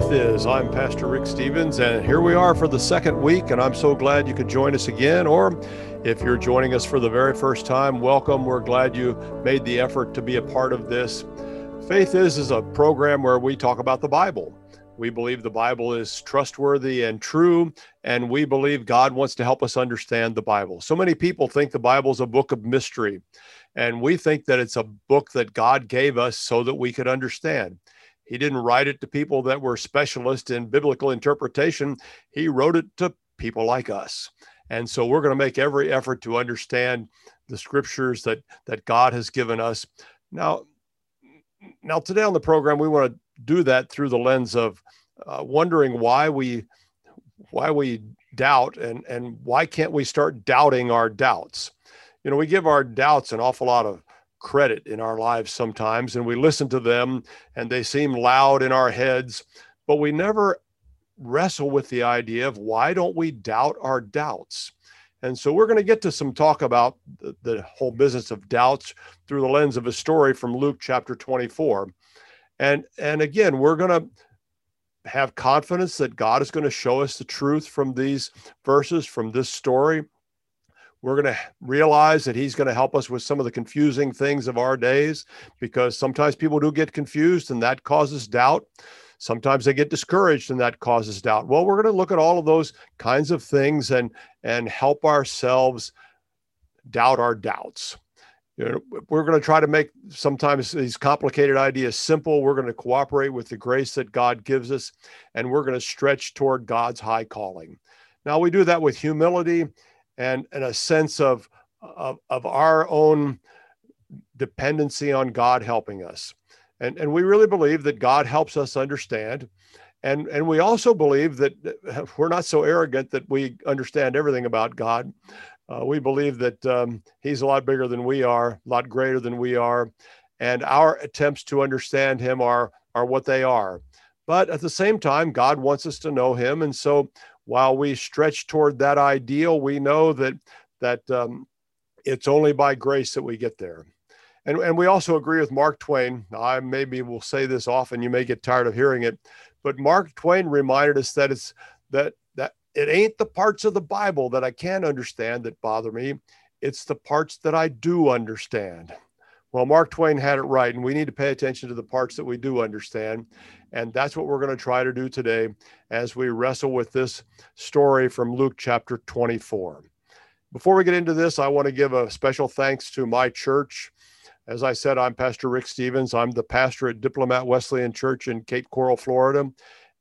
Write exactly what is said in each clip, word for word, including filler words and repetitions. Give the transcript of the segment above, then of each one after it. Faith Is. I'm Pastor Rick Stevens, and here we are for the second week, and I'm so glad you could join us again. Or if you're joining us for the very first time, welcome. We're glad you made the effort to be a part of this. Faith Is is a program where we talk about the Bible. We believe the Bible is trustworthy and true, and we believe God wants to help us understand the Bible. So many people think the Bible is a book of mystery, and we think that it's a book that God gave us so that we could understand. He didn't write it to people that were specialists in biblical interpretation. He wrote it to people like us. And so we're going to make every effort to understand the scriptures that, that God has given us. Now, now, today on the program, we want to do that through the lens of uh, wondering why we why we doubt and, and why can't we start doubting our doubts? You know, we give our doubts an awful lot of credit in our lives sometimes, and we listen to them and they seem loud in our heads, but we never wrestle with the idea of why don't we doubt our doubts? And so we're going to get to some talk about the, the whole business of doubts through the lens of a story from Luke chapter twenty-four. And, and again, we're going to have confidence that God is going to show us the truth from these verses, from this story. We're going to realize that he's going to help us with some of the confusing things of our days, because sometimes people do get confused and that causes doubt. Sometimes they get discouraged and that causes doubt. Well, we're going to look at all of those kinds of things and, and help ourselves doubt our doubts. You know, we're going to try to make sometimes these complicated ideas simple. We're going to cooperate with the grace that God gives us, and we're going to stretch toward God's high calling. Now, we do that with humility and, and a sense of, of, of our own dependency on God helping us. And, and we really believe that God helps us understand. And, and we also believe that we're not so arrogant that we understand everything about God. Uh, we believe that um, he's a lot bigger than we are, a lot greater than we are, and our attempts to understand him are, are what they are. But at the same time, God wants us to know him, and so while we stretch toward that ideal, we know that, that um, it's only by grace that we get there. And, and we also agree with Mark Twain. I maybe will say this often, you may get tired of hearing it, but Mark Twain reminded us that it's that that it ain't the parts of the Bible that I can't understand that bother me. It's the parts that I do understand. Well, Mark Twain had it right, and we need to pay attention to the parts that we do understand. And that's what we're going to try to do today as we wrestle with this story from Luke chapter twenty-four. Before we get into this, I want to give a special thanks to my church. As I said, I'm Pastor Rick Stevens. I'm the pastor at Diplomat Wesleyan Church in Cape Coral, Florida.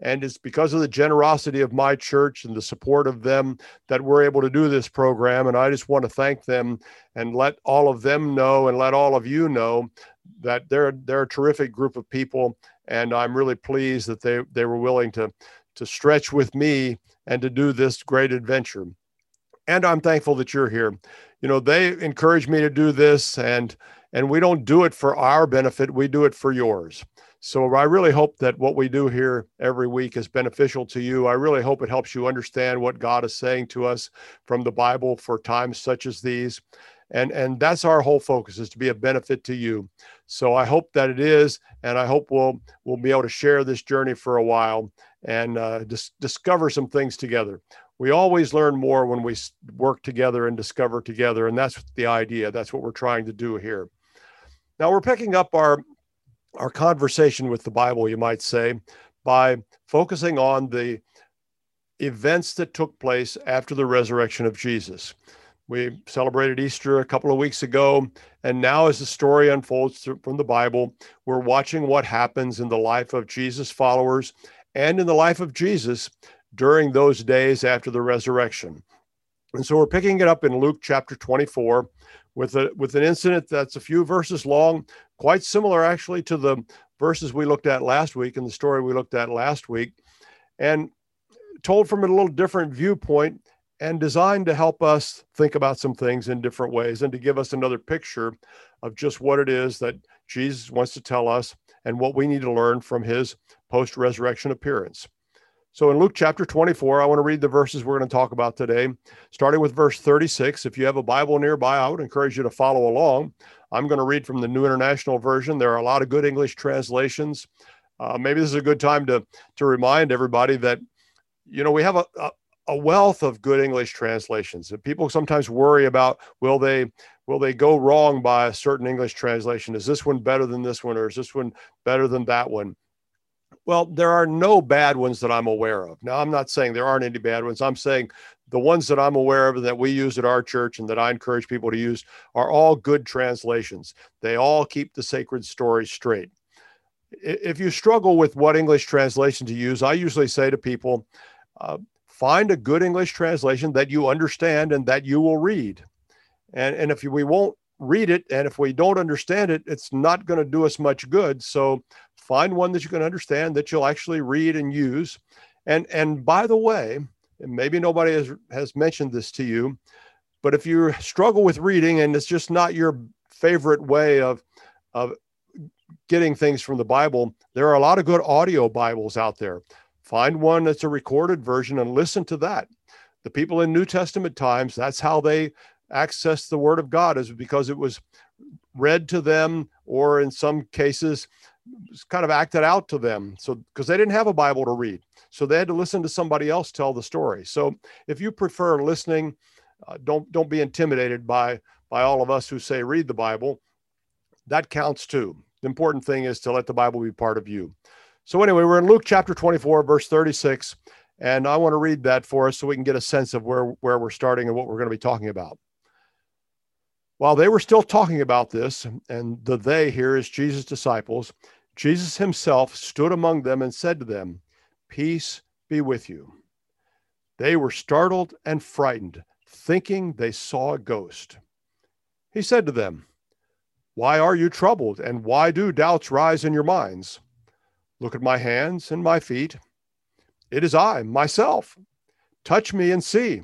And it's because of the generosity of my church and the support of them that we're able to do this program. And I just want to thank them and let all of them know and let all of you know that they're, they're a terrific group of people. And I'm really pleased that they, they were willing to, to stretch with me and to do this great adventure. And I'm thankful that you're here. You know, they encouraged me to do this, and and we don't do it for our benefit. We do it for yours. So I really hope that what we do here every week is beneficial to you. I really hope it helps you understand what God is saying to us from the Bible for times such as these. And, and that's our whole focus, is to be a benefit to you. So I hope that it is, and I hope we'll, we'll be able to share this journey for a while and uh, dis- discover some things together. We always learn more when we work together and discover together, and that's the idea. That's what we're trying to do here. Now, we're picking up our, our conversation with the Bible, you might say, by focusing on the events that took place after the resurrection of Jesus. We celebrated Easter a couple of weeks ago, and now as the story unfolds through, from the Bible, we're watching what happens in the life of Jesus' followers and in the life of Jesus during those days after the resurrection. And so we're picking it up in Luke chapter twenty-four with a with an incident that's a few verses long, quite similar actually to the verses we looked at last week and the story we looked at last week, and told from a little different viewpoint and designed to help us think about some things in different ways and to give us another picture of just what it is that Jesus wants to tell us and what we need to learn from his post-resurrection appearance. So in Luke chapter twenty-four, I want to read the verses we're going to talk about today, starting with verse thirty-six. If you have a Bible nearby, I would encourage you to follow along. I'm going to read from the New International Version. There are a lot of good English translations. Uh, maybe this is a good time to, to remind everybody that, you know, we have a, a, a wealth of good English translations. People sometimes worry about, will they, will they go wrong by a certain English translation? Is this one better than this one, or is this one better than that one? Well, there are no bad ones that I'm aware of. Now, I'm not saying there aren't any bad ones. I'm saying the ones that I'm aware of that we use at our church and that I encourage people to use are all good translations. They all keep the sacred story straight. If you struggle with what English translation to use, I usually say to people, uh, find a good English translation that you understand and that you will read. And, and if we won't read it, and if we don't understand it, it's not going to do us much good. So find one that you can understand, that you'll actually read and use. And, and by the way, and maybe nobody has, has mentioned this to you, but if you struggle with reading and it's just not your favorite way of, of getting things from the Bible, there are a lot of good audio Bibles out there. Find one that's a recorded version and listen to that. The people in New Testament times, that's how they accessed the Word of God, is because it was read to them, or in some cases, kind of acted out to them. So, because they didn't have a Bible to read, so they had to listen to somebody else tell the story. So if you prefer listening, uh, don't, don't be intimidated by, by all of us who say, read the Bible. That counts too. The important thing is to let the Bible be part of you. So anyway, we're in Luke chapter twenty-four, verse thirty-six, and I want to read that for us so we can get a sense of where, where we're starting and what we're going to be talking about. While they were still talking about this, and the they here is Jesus' disciples, Jesus himself stood among them and said to them, "Peace be with you." They were startled and frightened, thinking they saw a ghost. He said to them, "Why are you troubled, and why do doubts rise in your minds? Look at my hands and my feet. It is I, myself. Touch me and see.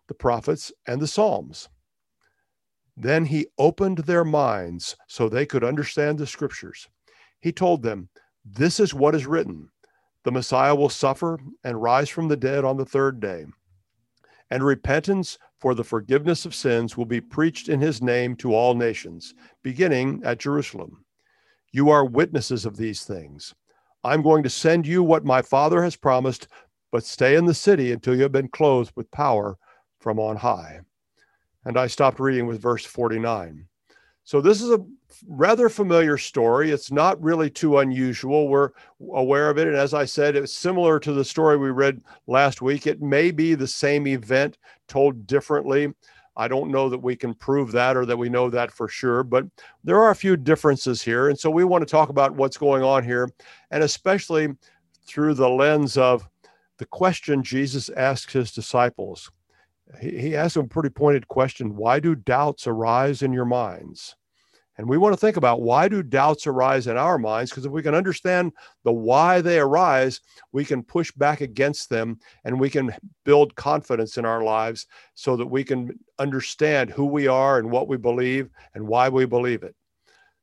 the prophets, and the Psalms." Then he opened their minds so they could understand the scriptures. He told them, "This is what is written. The Messiah will suffer and rise from the dead on the third day. And repentance for the forgiveness of sins will be preached in his name to all nations, beginning at Jerusalem. You are witnesses of these things. I'm going to send you what my Father has promised, but stay in the city until you have been clothed with power from on high." And I stopped reading with verse forty-nine. So this is a rather familiar story. It's not really too unusual. We're aware of it. And as I said, it's similar to the story we read last week. It may be the same event told differently. I don't know that we can prove that, or that we know that for sure, but there are a few differences here. And so we want to talk about what's going on here, and especially through the lens of the question Jesus asks his disciples. He, he asked them a pretty pointed question. Why do doubts arise in your minds? And we want to think about, why do doubts arise in our minds? Because if we can understand the why they arise, we can push back against them, and we can build confidence in our lives so that we can understand who we are and what we believe and why we believe it.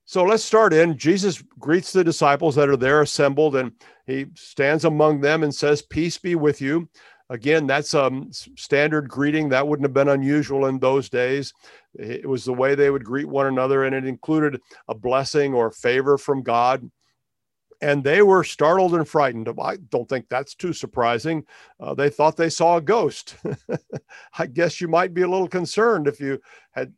So let's start in. Jesus greets the disciples that are there assembled, and he stands among them and says, "Peace be with you." Again, that's a um, standard greeting. That wouldn't have been unusual in those days. It was the way they would greet one another, and it included a blessing or favor from God. And they were startled and frightened. I don't think that's too surprising. Uh, they thought they saw a ghost. I guess you might be a little concerned if you had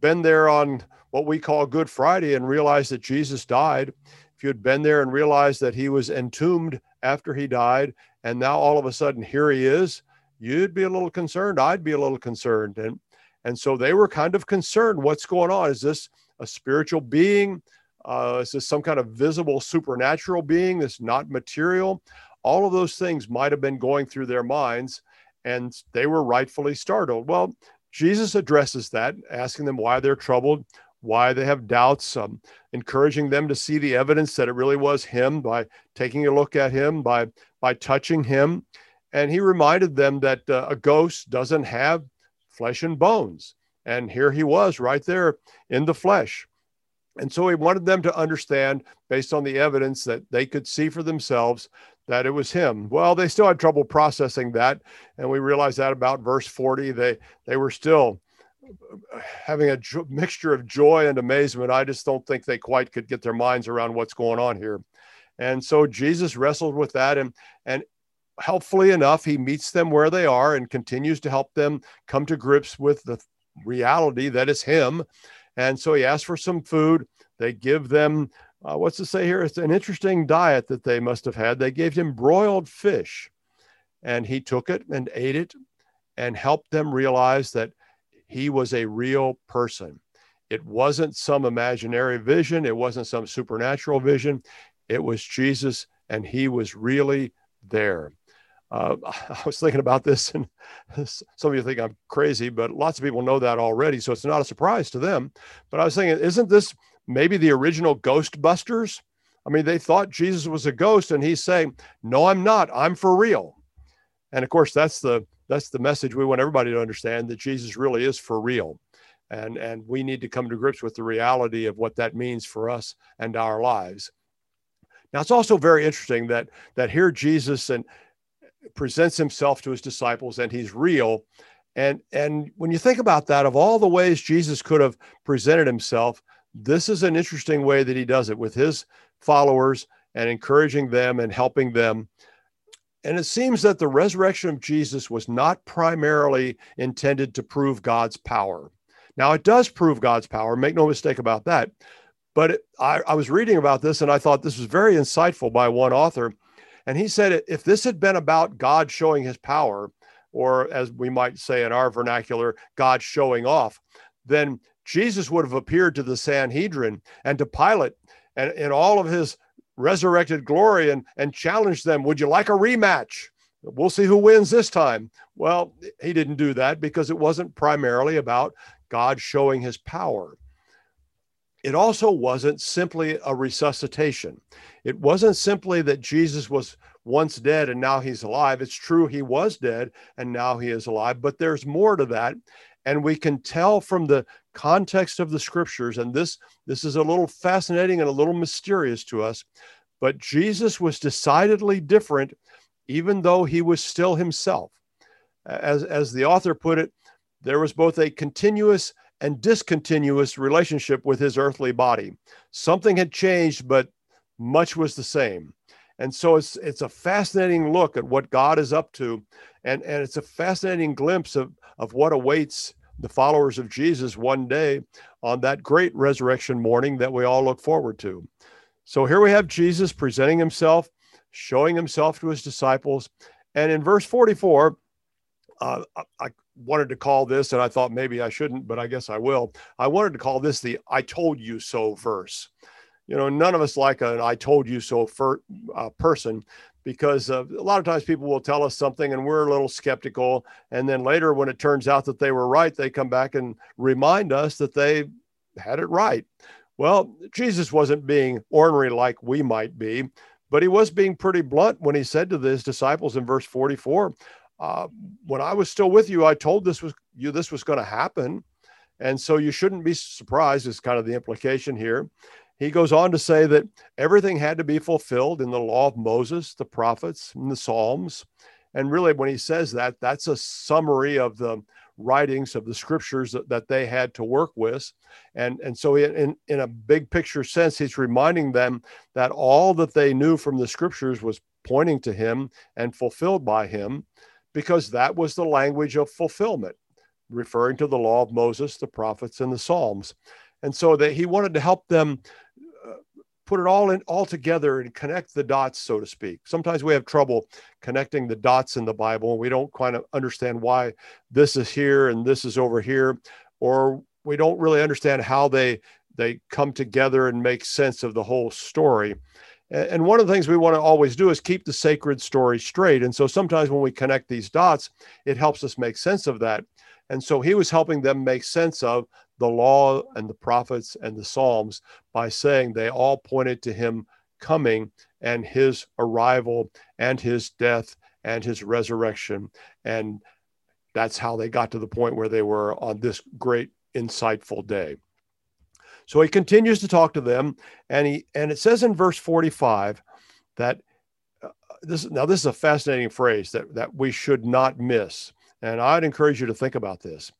been there on what we call Good Friday and realized that Jesus died. If you had been there and realized that he was entombed after he died, and now all of a sudden here he is, you'd be a little concerned. I'd be a little concerned. And, and so they were kind of concerned. What's going on? Is this a spiritual being? Uh, is this some kind of visible supernatural being that's not material? All of those things might have been going through their minds, and they were rightfully startled. Well, Jesus addresses that, asking them why they're troubled, why they have doubts, um, encouraging them to see the evidence that it really was him by taking a look at him, by, by touching him. And he reminded them that uh, a ghost doesn't have flesh and bones. And here he was right there in the flesh. And so he wanted them to understand, based on the evidence that they could see for themselves, that it was him. Well, they still had trouble processing that. And we realize that about verse forty, they, they were still having a mixture of joy and amazement. I just don't think they quite could get their minds around what's going on here. And so Jesus wrestled with that. And, and helpfully enough, he meets them where they are and continues to help them come to grips with the reality that is him. And so he asked for some food. They give them, uh, what's it say here? It's an interesting diet that they must have had. They gave him broiled fish, and he took it and ate it and helped them realize that he was a real person. It wasn't some imaginary vision. It wasn't some supernatural vision. It was Jesus, and he was really there. Uh, I was thinking about this, and some of you think I'm crazy, but lots of people know that already, so it's not a surprise to them. But I was thinking, isn't this maybe the original Ghostbusters? I mean, they thought Jesus was a ghost, and he's saying, no, I'm not. I'm for real. And of course, that's the that's the message we want everybody to understand, that Jesus really is for real. And, and we need to come to grips with the reality of what that means for us and our lives. Now, it's also very interesting that, that here Jesus and presents himself to his disciples, and he's real. And, and when you think about that, of all the ways Jesus could have presented himself, this is an interesting way that he does it, with his followers and encouraging them and helping them. And it seems that the resurrection of Jesus was not primarily intended to prove God's power. Now, it does prove God's power, make no mistake about that. But it, I, I was reading about this, and I thought this was very insightful by one author. And he said, if this had been about God showing his power, or as we might say in our vernacular, God showing off, then Jesus would have appeared to the Sanhedrin and to Pilate and in all of his resurrected glory and, and challenged them, would you like a rematch? We'll see who wins this time. Well, he didn't do that, because it wasn't primarily about God showing his power. It also wasn't simply a resuscitation. It wasn't simply that Jesus was once dead and now he's alive. It's true, he was dead and now he is alive, but there's more to that. And we can tell from the context of the scriptures, and this, this is a little fascinating and a little mysterious to us, but Jesus was decidedly different, even though he was still himself. As, as the author put it, there was both a continuous and discontinuous relationship with his earthly body. Something had changed, but much was the same. And so it's, it's a fascinating look at what God is up to. And, and it's a fascinating glimpse of, of what awaits the followers of Jesus one day on that great resurrection morning that we all look forward to. So here we have Jesus presenting himself, showing himself to his disciples. And in verse forty-four, uh, I wanted to call this, and I thought maybe I shouldn't, but I guess I will. I wanted to call this the I told you so verse. You know, none of us like an I told you so for, uh, person, because uh, a lot of times people will tell us something and we're a little skeptical. And then later, when it turns out that they were right, they come back and remind us that they had it right. Well, Jesus wasn't being ornery like we might be, but he was being pretty blunt when he said to his disciples in verse forty-four, Uh, when I was still with you, I told this was, you this was going to happen. And so you shouldn't be surprised, is kind of the implication here. He goes on to say that everything had to be fulfilled in the law of Moses, the prophets, and the Psalms. And really, when he says that, that's a summary of the writings of the scriptures that, that they had to work with. And, and so in, in a big picture sense, he's reminding them that all that they knew from the scriptures was pointing to him and fulfilled by him, because that was the language of fulfillment, referring to the law of Moses, the prophets, and the Psalms. And so that he wanted to help them uh, put it all in all together and connect the dots, so to speak. Sometimes we have trouble connecting the dots in the Bible, and we don't kind of understand why this is here and this is over here, or we don't really understand how they, they come together and make sense of the whole story. And one of the things we want to always do is keep the sacred story straight. And so sometimes when we connect these dots, it helps us make sense of that. And so he was helping them make sense of the law and the prophets and the Psalms by saying they all pointed to him coming and his arrival and his death and his resurrection. And that's how they got to the point where they were on this great, insightful day. So he continues to talk to them, and he and it says in verse forty-five that uh, this now this is a fascinating phrase that that we should not miss, and I'd encourage you to think about this.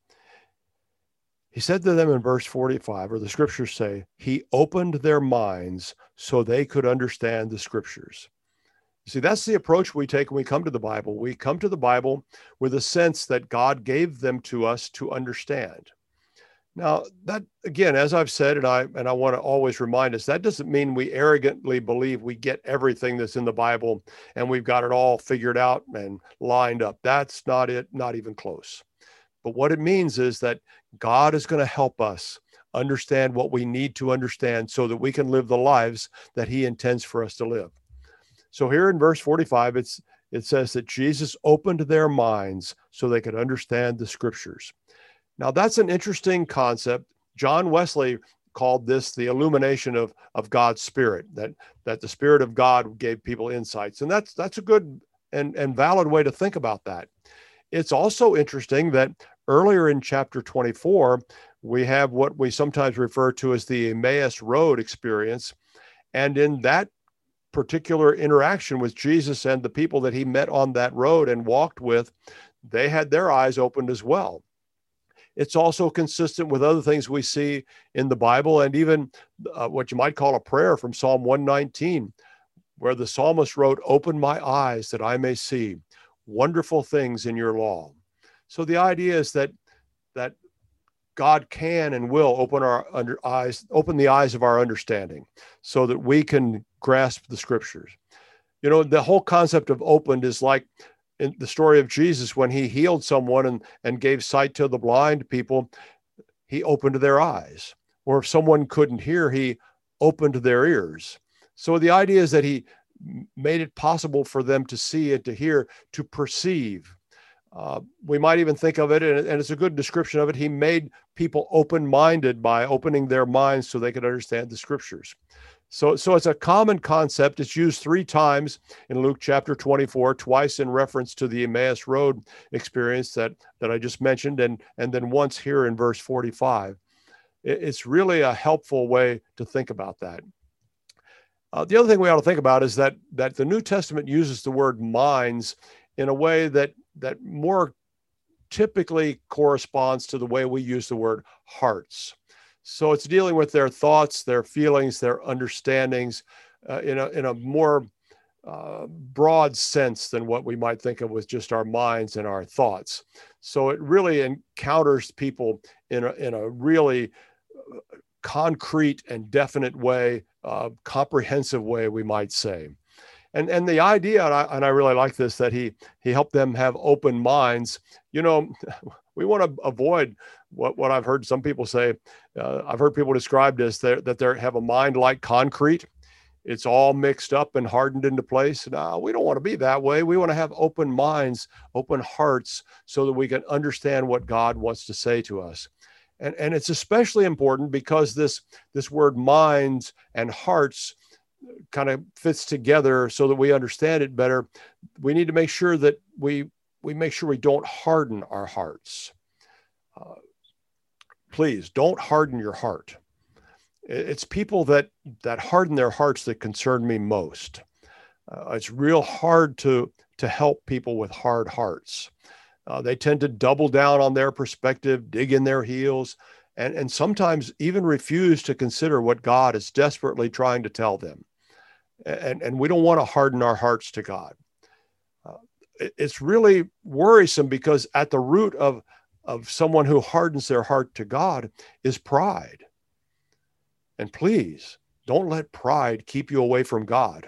He said to them in verse forty-five, or the scriptures say, he opened their minds so they could understand the scriptures. You see, that's the approach we take when we come to the Bible. We come to the Bible with a sense that God gave them to us to understand. Now, that, again, as I've said, and I and I want to always remind us, that doesn't mean we arrogantly believe we get everything that's in the Bible and we've got it all figured out and lined up. That's not it, not even close. But what it means is that God is going to help us understand what we need to understand so that we can live the lives that he intends for us to live. So here in verse forty-five, it's it says that Jesus opened their minds so they could understand the scriptures. Now, that's an interesting concept. John Wesley called this the illumination of, of God's Spirit, that, that the Spirit of God gave people insights. And that's that's a good and, and valid way to think about that. It's also interesting that earlier in chapter twenty-four, we have what we sometimes refer to as the Emmaus Road experience. And in that particular interaction with Jesus and the people that he met on that road and walked with, they had their eyes opened as well. It's also consistent with other things we see in the Bible, and even uh, what you might call a prayer from Psalm one nineteen, where the psalmist wrote, "Open my eyes that I may see wonderful things in your law." So the idea is that that God can and will open our under eyes, open the eyes of our understanding, so that we can grasp the scriptures. You know, the whole concept of opened is like in the story of Jesus, when he healed someone and, and gave sight to the blind people, he opened their eyes. Or if someone couldn't hear, he opened their ears. So the idea is that he made it possible for them to see and to hear, to perceive. Uh, we might even think of it, and, and it's a good description of it, he made people open-minded by opening their minds so they could understand the scriptures. So, so it's a common concept. It's used three times in Luke chapter twenty-four, twice in reference to the Emmaus Road experience that, that I just mentioned, and, and then once here in verse forty-five. It's really a helpful way to think about that. Uh, the other thing we ought to think about is that, that the New Testament uses the word minds in a way that, that more typically corresponds to the way we use the word hearts. So it's dealing with their thoughts, their feelings, their understandings uh, in, a, in a more uh, broad sense than what we might think of with just our minds and our thoughts. So it really encounters people in a, in a really concrete and definite way, uh, comprehensive way, we might say. And, and the idea, and I, and I really like this, that he, he helped them have open minds. You know, we want to avoid what, what I've heard some people say. Uh, I've heard people described as that they have a mind like concrete. It's all mixed up and hardened into place. No, we don't want to be that way. We want to have open minds, open hearts, so that we can understand what God wants to say to us. And, and it's especially important because this, this word minds and hearts kind of fits together so that we understand it better. We need to make sure that we we make sure we don't harden our hearts. Uh, please don't harden your heart. It's people that that harden their hearts that concern me most. Uh, it's real hard to to help people with hard hearts. Uh, they tend to double down on their perspective, dig in their heels, and, and sometimes even refuse to consider what God is desperately trying to tell them. And, and we don't want to harden our hearts to God. Uh, it's really worrisome because at the root of, of someone who hardens their heart to God is pride. And please, don't let pride keep you away from God.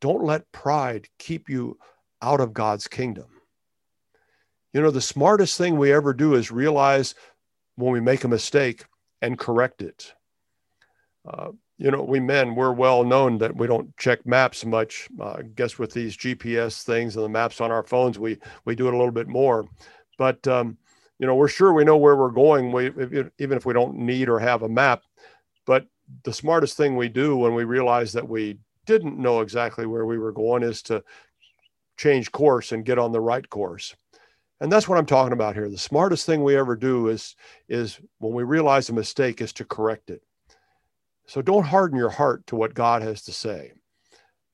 Don't let pride keep you out of God's kingdom. You know, the smartest thing we ever do is realize when we make a mistake and correct it. Uh, You know, we men, we're well known that we don't check maps much. Uh, I guess with these G P S things and the maps on our phones, we we do it a little bit more. But um, you know, we're sure we know where we're going, we, even if we don't need or have a map. But the smartest thing we do when we realize that we didn't know exactly where we were going is to change course and get on the right course. And that's what I'm talking about here. The smartest thing we ever do is, is when we realize a mistake is to correct it. So don't harden your heart to what God has to say.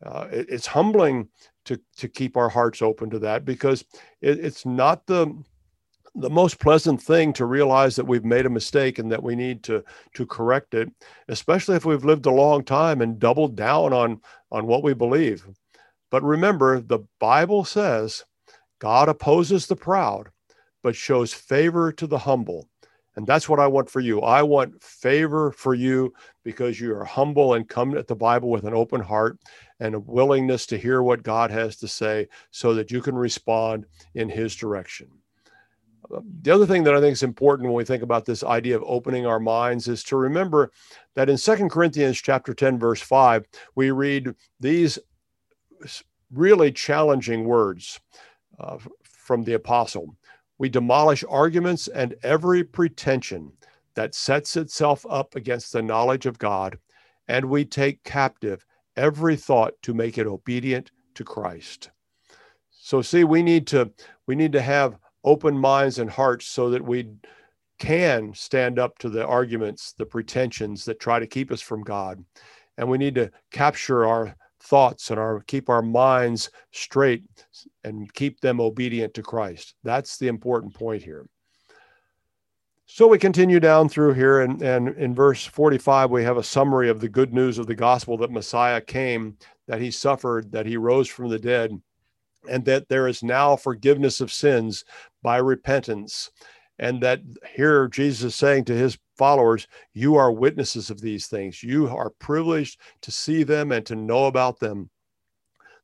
Uh, it, it's humbling to, to keep our hearts open to that, because it, it's not the, the most pleasant thing to realize that we've made a mistake and that we need to, to correct it, especially if we've lived a long time and doubled down on, on what we believe. But remember, the Bible says, God opposes the proud, but shows favor to the humble. And that's what I want for you. I want favor for you because you are humble and come at the Bible with an open heart and a willingness to hear what God has to say so that you can respond in his direction. The other thing that I think is important when we think about this idea of opening our minds is to remember that in Second Corinthians chapter ten, verse five, we read these really challenging words Uh, from the apostle. We demolish arguments and every pretension that sets itself up against the knowledge of God, and we take captive every thought to make it obedient to Christ. So see, we need to, we need to have open minds and hearts so that we can stand up to the arguments, the pretensions that try to keep us from God. And we need to capture our thoughts and our keep our minds straight and keep them obedient to Christ. That's the important point here. So we continue down through here, and, and in verse forty-five, we have a summary of the good news of the gospel, that Messiah came, that he suffered, that he rose from the dead, and that there is now forgiveness of sins by repentance. And that here Jesus is saying to his followers, you are witnesses of these things. You are privileged to see them and to know about them.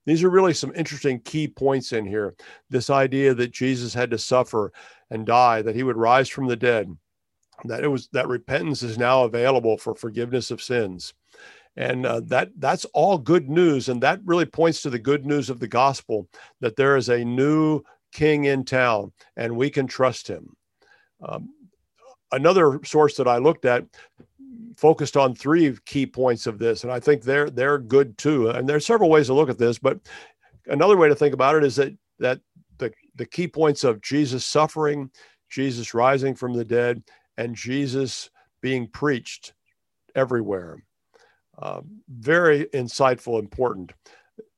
These are really some interesting key points in here. This idea that Jesus had to suffer and die, that he would rise from the dead, that it was that repentance is now available for forgiveness of sins. And uh, that that's all good news. And that really points to the good news of the gospel, that there is a new king in town and we can trust him. Um, Another source that I looked at focused on three key points of this, and I think they're they're good too. And there are several ways to look at this, but another way to think about it is that that the, the key points of Jesus suffering, Jesus rising from the dead, and Jesus being preached everywhere. Uh, very insightful, important.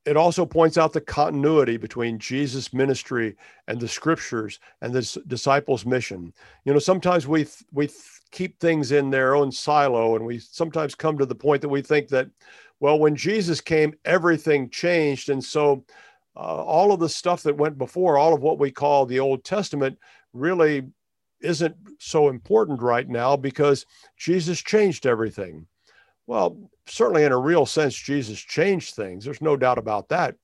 It also points out the continuity between Jesus' ministry and the scriptures and the disciples' mission. You know, sometimes we we keep things in their own silo, and we sometimes come to the point that we think that, well, when Jesus came, everything changed. And so uh, all of the stuff that went before, all of what we call the Old Testament, really isn't so important right now because Jesus changed everything. Well, certainly in a real sense, Jesus changed things. There's no doubt about that.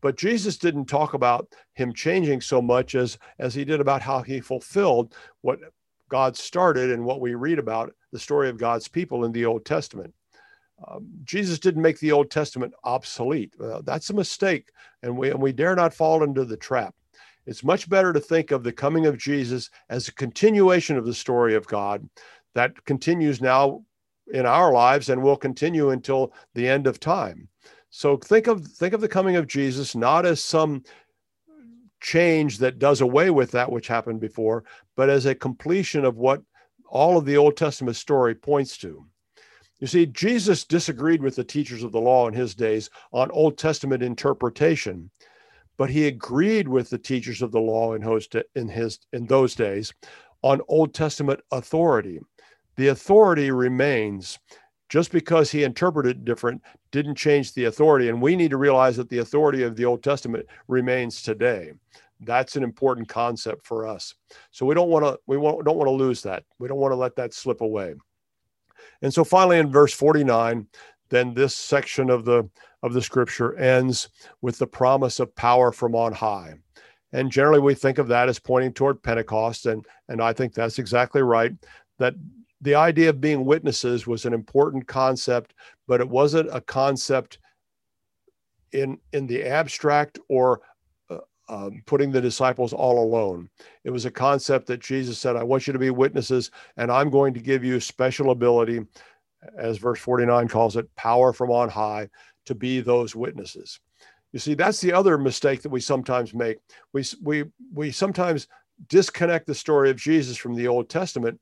But Jesus didn't talk about him changing so much as, as he did about how he fulfilled what God started and what we read about the story of God's people in the Old Testament. Um, Jesus didn't make the Old Testament obsolete. Uh, that's a mistake, and we, and we dare not fall into the trap. It's much better to think of the coming of Jesus as a continuation of the story of God that continues now in our lives and will continue until the end of time. So think of think of the coming of Jesus not as some change that does away with that which happened before, but as a completion of what all of the Old Testament story points to. You see, Jesus disagreed with the teachers of the law in his days on Old Testament interpretation, but he agreed with the teachers of the law in his in his in those days on Old Testament authority. The authority remains. Just because he interpreted different didn't change the authority. And we need to realize that the authority of the Old Testament remains today. That's an important concept for us. So we don't want to, we won't, don't want to lose that. We don't want to let that slip away. And so finally in verse forty-nine, then this section of the, of the scripture ends with the promise of power from on high. And generally we think of that as pointing toward Pentecost. And, and I think that's exactly right. That the idea of being witnesses was an important concept, but it wasn't a concept in in the abstract or um, putting the disciples all alone. It was a concept that Jesus said, I want you to be witnesses, and I'm going to give you special ability, as verse forty-nine calls it, power from on high, to be those witnesses. You see, that's the other mistake that we sometimes make. We, we, we sometimes disconnect the story of Jesus from the Old Testament,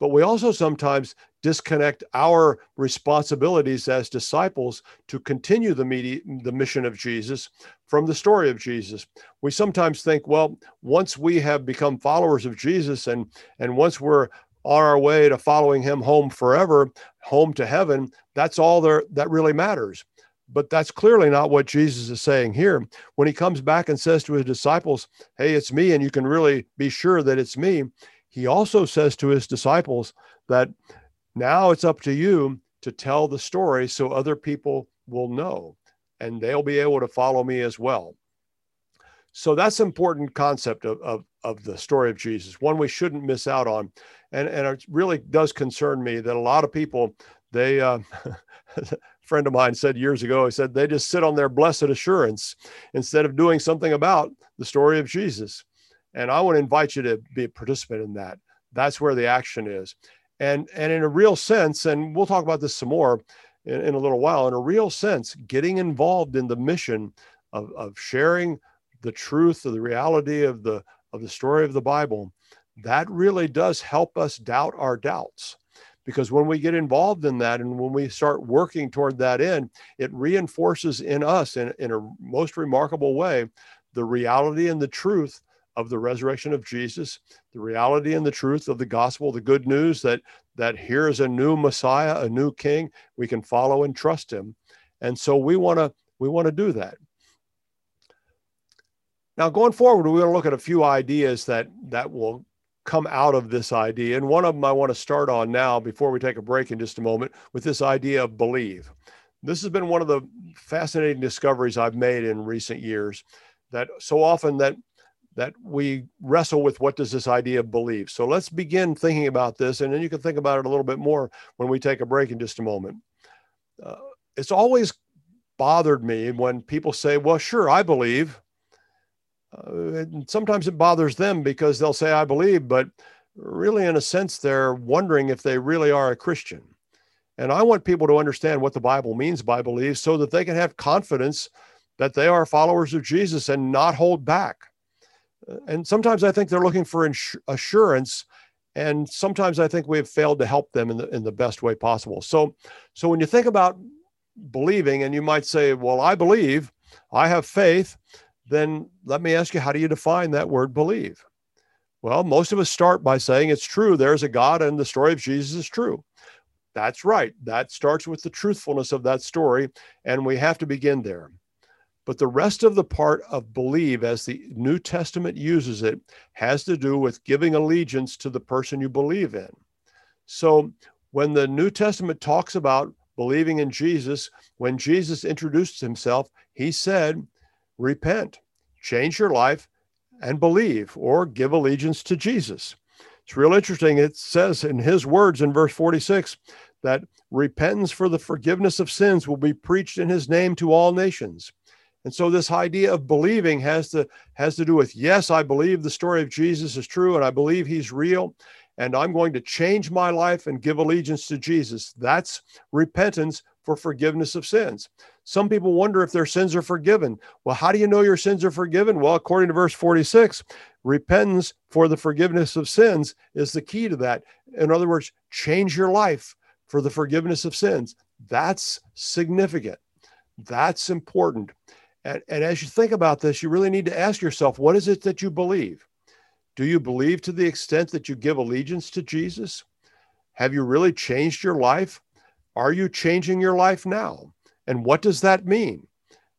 but we also sometimes disconnect our responsibilities as disciples to continue the, media, the mission of Jesus from the story of Jesus. We sometimes think, well, once we have become followers of Jesus and, and once we're on our way to following him home forever, home to heaven, that's all there, that really matters. But that's clearly not what Jesus is saying here. When he comes back and says to his disciples, hey, it's me, and you can really be sure that it's me, he also says to his disciples that now it's up to you to tell the story so other people will know, and they'll be able to follow me as well. So that's an important concept of, of, of the story of Jesus, one we shouldn't miss out on. And, and it really does concern me that a lot of people, they... Uh, friend of mine said years ago, he said, they just sit on their blessed assurance instead of doing something about the story of Jesus. And I want to invite you to be a participant in that. That's where the action is. And, and in a real sense, and we'll talk about this some more in, in a little while, in a real sense, getting involved in the mission of, of sharing the truth of the reality of the, of the story of the Bible, that really does help us doubt our doubts. Because when we get involved in that and when we start working toward that end, it reinforces in us in, in a most remarkable way the reality and the truth of the resurrection of Jesus, the reality and the truth of the gospel, the good news that, that here is a new Messiah, a new king, we can follow and trust him. And so we want to we want to do that. Now, going forward, we're going to look at a few ideas that, that will come out of this idea. And one of them I want to start on now before we take a break in just a moment with this idea of believe. This has been one of the fascinating discoveries I've made in recent years, that so often that, that we wrestle with what does this idea of believe. So let's begin thinking about this, and then you can think about it a little bit more when we take a break in just a moment. Uh, it's always bothered me when people say, well, sure, I believe. Uh, and sometimes it bothers them because they'll say, I believe, but really, in a sense, they're wondering if they really are a Christian. And I want people to understand what the Bible means by believe so that they can have confidence that they are followers of Jesus and not hold back. And sometimes I think they're looking for ins- assurance, and sometimes I think we've failed to help them in the, in the best way possible. So, so when you think about believing, and you might say, well, I believe, I have faith, then let me ask you, how do you define that word believe? Well, most of us start by saying it's true. There's a God and the story of Jesus is true. That's right. That starts with the truthfulness of that story, and we have to begin there. But the rest of the part of believe, as the New Testament uses it, has to do with giving allegiance to the person you believe in. So when the New Testament talks about believing in Jesus, when Jesus introduced himself, he said, repent, change your life, and believe, or give allegiance to Jesus. It's real interesting. It says in his words in verse forty-six that repentance for the forgiveness of sins will be preached in his name to all nations. And so this idea of believing has to, has to do with, yes, I believe the story of Jesus is true, and I believe he's real, and I'm going to change my life and give allegiance to Jesus. That's repentance for forgiveness of sins. Some people wonder if their sins are forgiven. Well, how do you know your sins are forgiven? Well, according to verse forty-six, repentance for the forgiveness of sins is the key to that. In other words, change your life for the forgiveness of sins. That's significant. That's important. And, and as you think about this, you really need to ask yourself, what is it that you believe? Do you believe to the extent that you give allegiance to Jesus? Have you really changed your life? Are you changing your life now? And what does that mean?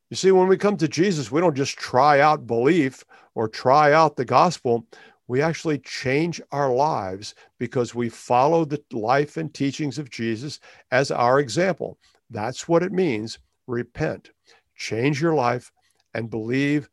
You see, when we come to Jesus, we don't just try out belief or try out the gospel. We actually change our lives because we follow the life and teachings of Jesus as our example. That's what it means. Repent, change your life, and believe,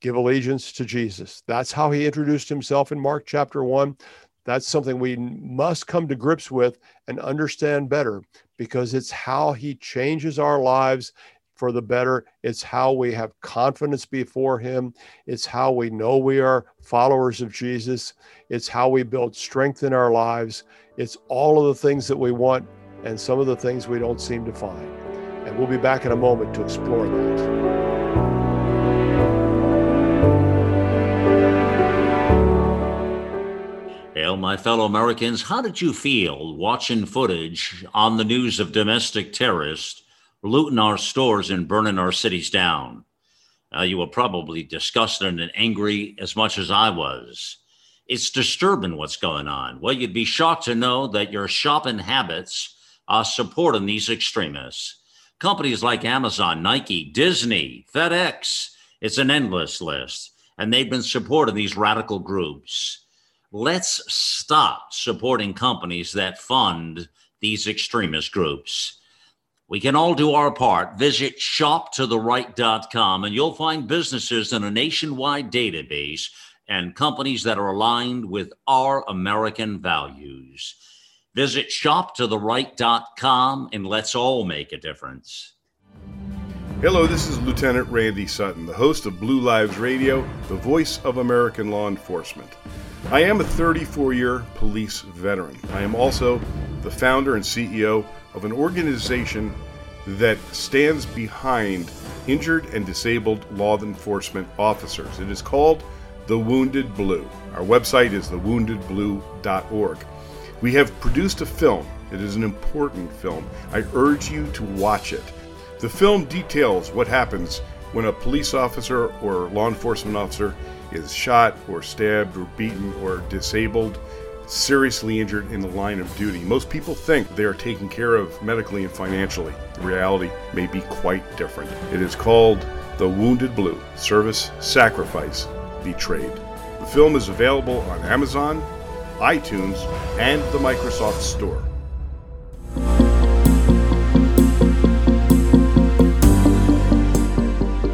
give allegiance to Jesus. That's how he introduced himself in Mark chapter one. That's something we must come to grips with and understand better, because it's how he changes our lives for the better. It's how we have confidence before him. It's how we know we are followers of Jesus. It's how we build strength in our lives. It's all of the things that we want and some of the things we don't seem to find. And we'll be back in a moment to explore that. Well, my fellow Americans, how did you feel watching footage on the news of domestic terrorists looting our stores and burning our cities down? Uh, you were probably disgusted and angry as much as I was. It's disturbing what's going on. Well, you'd be shocked to know that your shopping habits are supporting these extremists. Companies like Amazon, Nike, Disney, FedEx, it's an endless list, and they've been supporting these radical groups. Let's stop supporting companies that fund these extremist groups. We can all do our part. Visit shop to the right dot com and you'll find businesses in a nationwide database and companies that are aligned with our American values. Visit shop to the right dot com and let's all make a difference. Hello, this is Lieutenant Randy Sutton, the host of Blue Lives Radio, the voice of American law enforcement. I am a thirty-four-year police veteran. I am also the founder and C E O of an organization that stands behind injured and disabled law enforcement officers. It is called The Wounded Blue. Our website is the wounded blue dot org. We have produced a film. It is an important film. I urge you to watch it. The film details what happens when a police officer or law enforcement officer is shot or stabbed or beaten or disabled, seriously injured in the line of duty. Most people think they are taken care of medically and financially. The reality may be quite different. It is called The Wounded Blue: Service, Sacrifice, Betrayed. The film is available on Amazon, iTunes, and the Microsoft Store.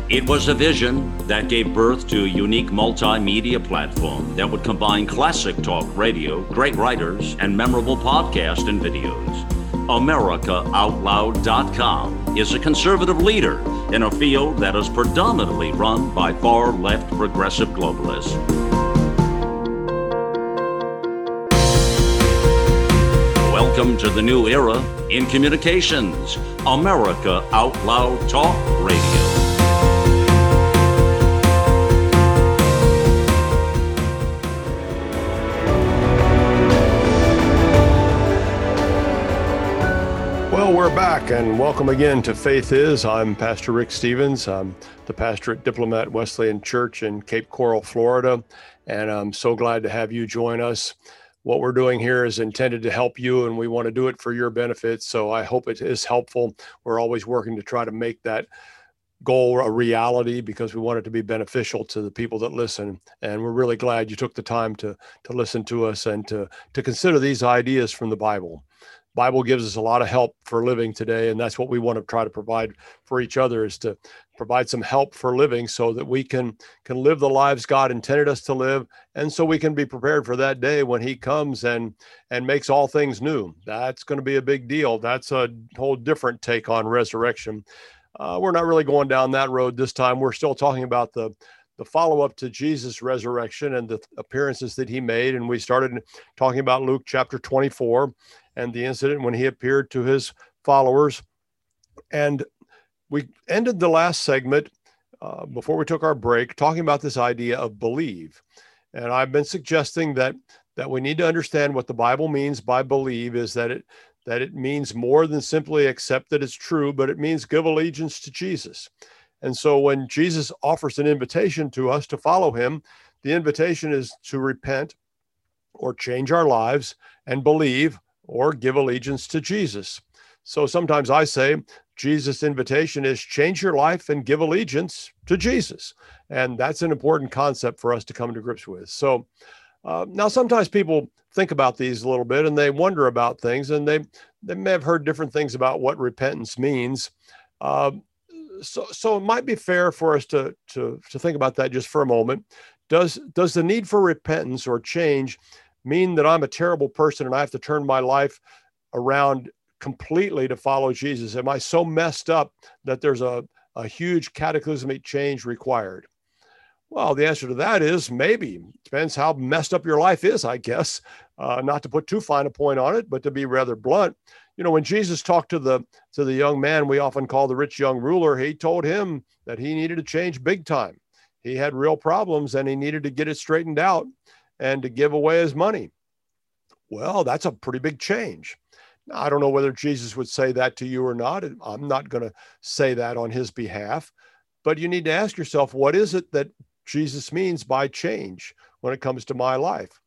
It was a vision that gave birth to a unique multimedia platform that would combine classic talk radio, great writers, and memorable podcasts and videos. America Out Loud dot com is a conservative leader in a field that is predominantly run by far-left progressive globalists. Welcome to the new era in communications, America Out Loud Talk Radio. We're back and welcome again to Faith Is. I'm Pastor Rick Stevens. I'm the pastor at Diplomat Wesleyan Church in Cape Coral, Florida, and I'm so glad to have you join us. What we're doing here is intended to help you, and we want to do it for your benefit, so I hope it is helpful. We're always working to try to make that goal a reality because we want it to be beneficial to the people that listen, and we're really glad you took the time to, to listen to us and to, to consider these ideas from the Bible. Bible gives us a lot of help for living today, and that's what we want to try to provide for each other, is to provide some help for living so that we can, can live the lives God intended us to live, and so we can be prepared for that day when he comes and, and makes all things new. That's going to be a big deal. That's a whole different take on resurrection. Uh, we're not really going down that road this time. We're still talking about the the follow-up to Jesus' resurrection and the appearances that he made. And we started talking about Luke chapter twenty-four and the incident when he appeared to his followers. And we ended the last segment uh, before we took our break talking about this idea of believe. And I've been suggesting that that we need to understand what the Bible means by believe is that it that it means more than simply accept that it's true, but it means give allegiance to Jesus. And so when Jesus offers an invitation to us to follow him, the invitation is to repent or change our lives and believe or give allegiance to Jesus. So sometimes I say Jesus' invitation is change your life and give allegiance to Jesus. And that's an important concept for us to come to grips with. So uh, now sometimes people think about these a little bit and they wonder about things, and they, they may have heard different things about what repentance means. Uh, So, so it might be fair for us to, to, to think about that just for a moment. Does, does the need for repentance or change mean that I'm a terrible person and I have to turn my life around completely to follow Jesus? Am I so messed up that there's a, a huge cataclysmic change required? Well, the answer to that is maybe. Depends how messed up your life is, I guess. Uh, not to put too fine a point on it, but to be rather blunt. You know, when Jesus talked to the to the young man we often call the rich young ruler, he told him that he needed to change big time. He had real problems and he needed to get it straightened out and to give away his money. Well, that's a pretty big change. Now, I don't know whether Jesus would say that to you or not. I'm not going to say that on his behalf, but you need to ask yourself, what is it that Jesus means by change when it comes to my life?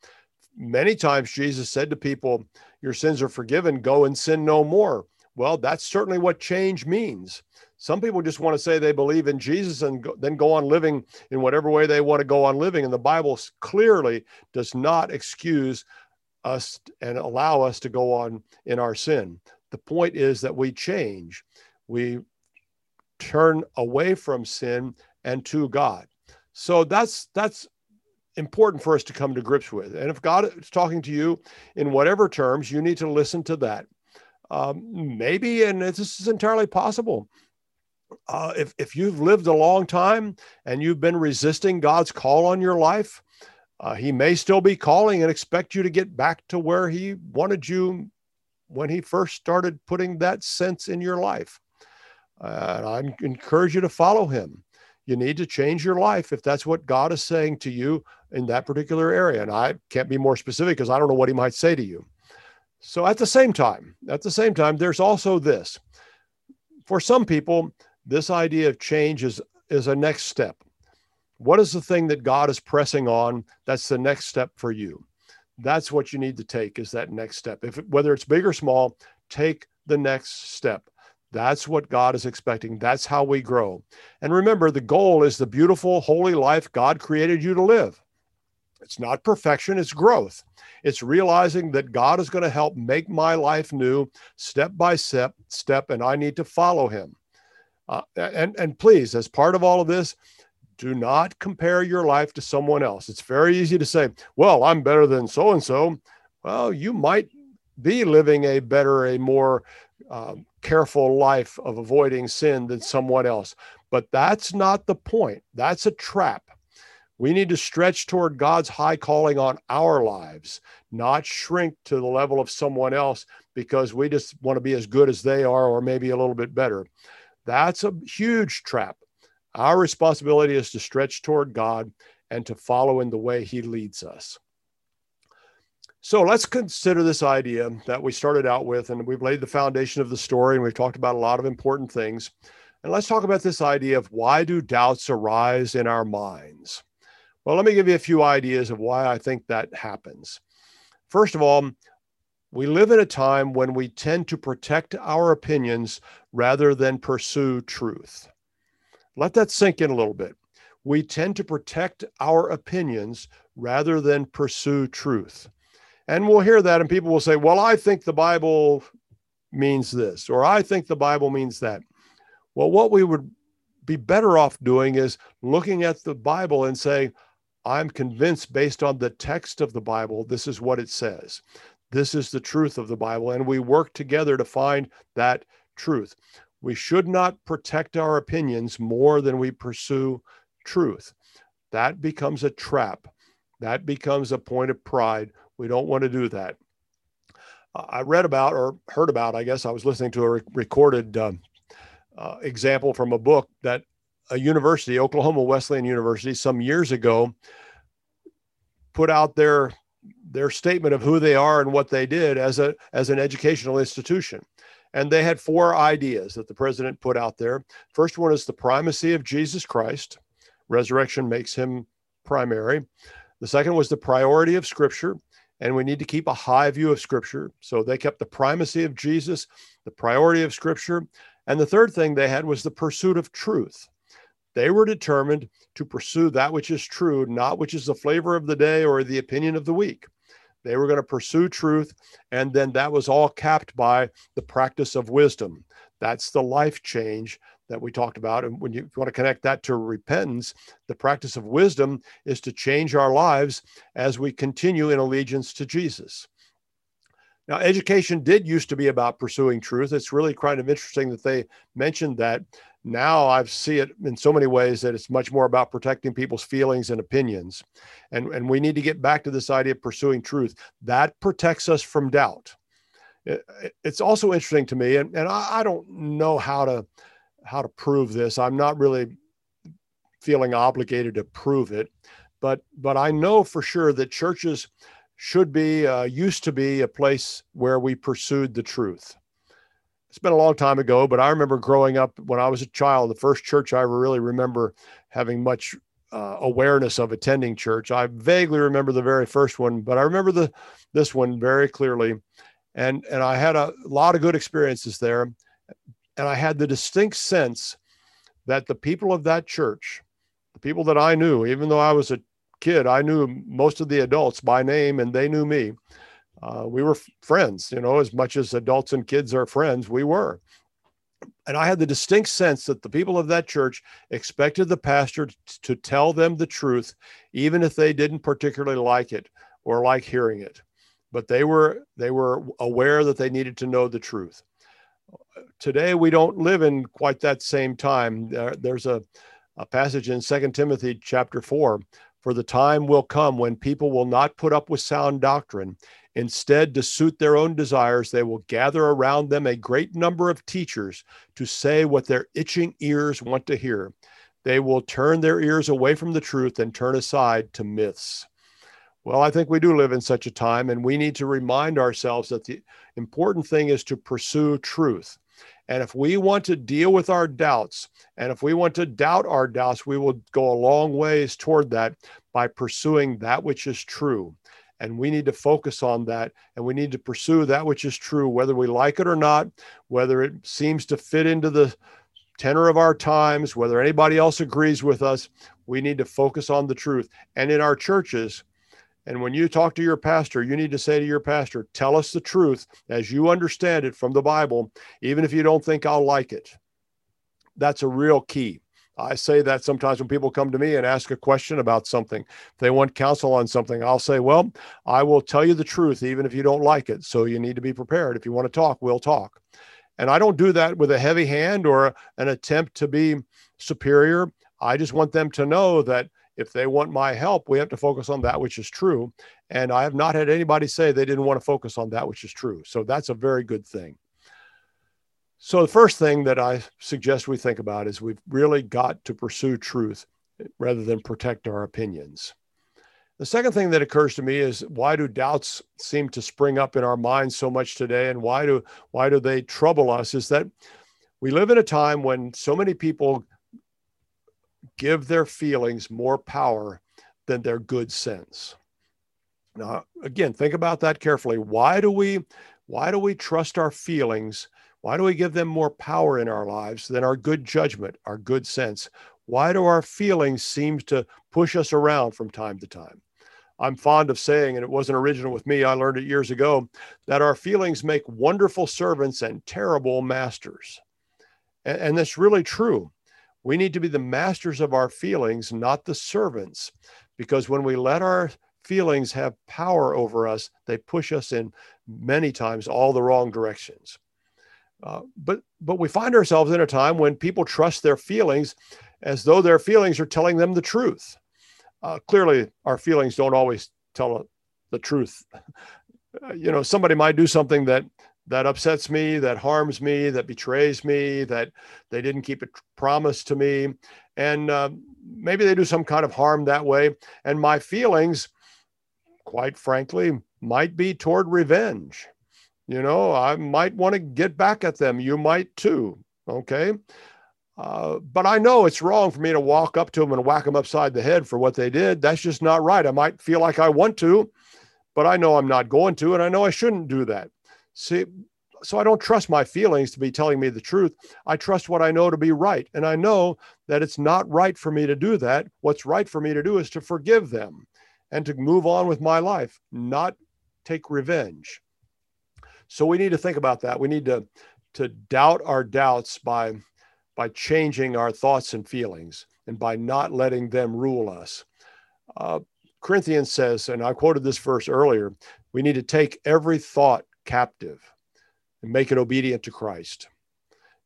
Many times Jesus said to people, your sins are forgiven, go and sin no more. Well, that's certainly what change means. Some people just want to say they believe in Jesus and go, then go on living in whatever way they want to go on living. And the Bible clearly does not excuse us and allow us to go on in our sin. The point is that we change. We turn away from sin and to God. So that's that's important for us to come to grips with. And if God is talking to you in whatever terms, you need to listen to that. Um, maybe, and this is entirely possible, uh, if, if you've lived a long time and you've been resisting God's call on your life, uh, he may still be calling and expect you to get back to where he wanted you when he first started putting that sense in your life. Uh, and I encourage you to follow him. You need to change your life if that's what God is saying to you in that particular area. And I can't be more specific because I don't know what he might say to you. So at the same time, at the same time, there's also this. For some people, this idea of change is, is a next step. What is the thing that God is pressing on? That's the next step for you. That's what you need to take, is that next step. If, whether it's big or small, take the next step. That's what God is expecting. That's how we grow. And remember, the goal is the beautiful, holy life God created you to live. It's not perfection, it's growth. It's realizing that God is going to help make my life new step by step, step, and I need to follow him. Uh, and, and please, as part of all of this, do not compare your life to someone else. It's very easy to say, well, I'm better than so-and-so. Well, you might be living a better, a more um, careful life of avoiding sin than someone else. But that's not the point. That's a trap. We need to stretch toward God's high calling on our lives, not shrink to the level of someone else because we just want to be as good as they are or maybe a little bit better. That's a huge trap. Our responsibility is to stretch toward God and to follow in the way he leads us. So let's consider this idea that we started out with, and we've laid the foundation of the story, and we've talked about a lot of important things. And let's talk about this idea of why do doubts arise in our minds? Well, let me give you a few ideas of why I think that happens. First of all, we live in a time when we tend to protect our opinions rather than pursue truth. Let that sink in a little bit. We tend to protect our opinions rather than pursue truth. And we'll hear that and people will say, well, I think the Bible means this, or I think the Bible means that. Well, what we would be better off doing is looking at the Bible and saying, I'm convinced based on the text of the Bible, this is what it says. This is the truth of the Bible. And we work together to find that truth. We should not protect our opinions more than we pursue truth. That becomes a trap. That becomes a point of pride. We don't want to do that. Uh, I read about or heard about, I guess I was listening to a re- recorded uh, Uh, example from a book that a university, Oklahoma Wesleyan University, some years ago put out their their statement of who they are and what they did as a as an educational institution. And they had four ideas that the president put out there. First one is the primacy of Jesus Christ. Resurrection makes him primary. The second was the priority of Scripture. And we need to keep a high view of Scripture. So they kept the primacy of Jesus, the priority of Scripture. And the third thing they had was the pursuit of truth. They were determined to pursue that which is true, not which is the flavor of the day or the opinion of the week. They were going to pursue truth, and then that was all capped by the practice of wisdom. That's the life change that we talked about. And when you want to connect that to repentance, the practice of wisdom is to change our lives as we continue in allegiance to Jesus. Now, education did used to be about pursuing truth. It's really kind of interesting that they mentioned that. Now I see it in so many ways that it's much more about protecting people's feelings and opinions. And, and we need to get back to this idea of pursuing truth. That protects us from doubt. It, it's also interesting to me, and, and I, I don't know how to, how to prove this. I'm not really feeling obligated to prove it, but, but I know for sure that churches should be, uh, used to be a place where we pursued the truth. It's been a long time ago, but I remember growing up when I was a child, the first church I really remember having much uh, awareness of attending church. I vaguely remember the very first one, but I remember the this one very clearly. And, and I had a lot of good experiences there. And I had the distinct sense that the people of that church, the people that I knew, even though I was a kid, I knew most of the adults by name and they knew me. Uh, we were f- friends, you know, as much as adults and kids are friends, we were. And I had the distinct sense that the people of that church expected the pastor t- to tell them the truth, even if they didn't particularly like it or like hearing it. But they were, they were aware that they needed to know the truth. Today, we don't live in quite that same time. There, there's a, a passage in Second Timothy chapter four, for the time will come when people will not put up with sound doctrine. Instead, to suit their own desires, they will gather around them a great number of teachers to say what their itching ears want to hear. They will turn their ears away from the truth and turn aside to myths. Well, I think we do live in such a time, and we need to remind ourselves that the important thing is to pursue truth. And if we want to deal with our doubts, and if we want to doubt our doubts, we will go a long ways toward that by pursuing that which is true. And we need to focus on that, and we need to pursue that which is true, whether we like it or not, whether it seems to fit into the tenor of our times, whether anybody else agrees with us. We need to focus on the truth. And in our churches, and when you talk to your pastor, you need to say to your pastor, tell us the truth as you understand it from the Bible, even if you don't think I'll like it. That's a real key. I say that sometimes when people come to me and ask a question about something, if they want counsel on something, I'll say, well, I will tell you the truth, even if you don't like it. So you need to be prepared. If you want to talk, we'll talk. And I don't do that with a heavy hand or an attempt to be superior. I just want them to know that if they want my help, we have to focus on that which is true. And I have not had anybody say they didn't want to focus on that which is true. So that's a very good thing. So the first thing that I suggest we think about is we've really got to pursue truth rather than protect our opinions. The second thing that occurs to me is, why do doubts seem to spring up in our minds so much today? And why do, why do they trouble us? Is that we live in a time when so many people give their feelings more power than their good sense. Now, again, think about that carefully. Why do we, why do we trust our feelings? Why do we give them more power in our lives than our good judgment, our good sense? Why do our feelings seem to push us around from time to time? I'm fond of saying, and it wasn't original with me, I learned it years ago, that our feelings make wonderful servants and terrible masters. And, and that's really true. We need to be the masters of our feelings, not the servants, because when we let our feelings have power over us, they push us in many times all the wrong directions. Uh, but but we find ourselves in a time when people trust their feelings as though their feelings are telling them the truth. Uh, clearly, our feelings don't always tell the truth. You know, somebody might do something that that upsets me, that harms me, that betrays me, that they didn't keep a promise to me. And uh, maybe they do some kind of harm that way. And my feelings, quite frankly, might be toward revenge. You know, I might want to get back at them. You might too, okay? Uh, but I know it's wrong for me to walk up to them and whack them upside the head for what they did. That's just not right. I might feel like I want to, but I know I'm not going to, and I know I shouldn't do that. See, so I don't trust my feelings to be telling me the truth. I trust what I know to be right. And I know that it's not right for me to do that. What's right for me to do is to forgive them and to move on with my life, not take revenge. So we need to think about that. We need to, to doubt our doubts by, by changing our thoughts and feelings and by not letting them rule us. Uh, Corinthians says, and I quoted this verse earlier, we need to take every thought captive and make it obedient to Christ.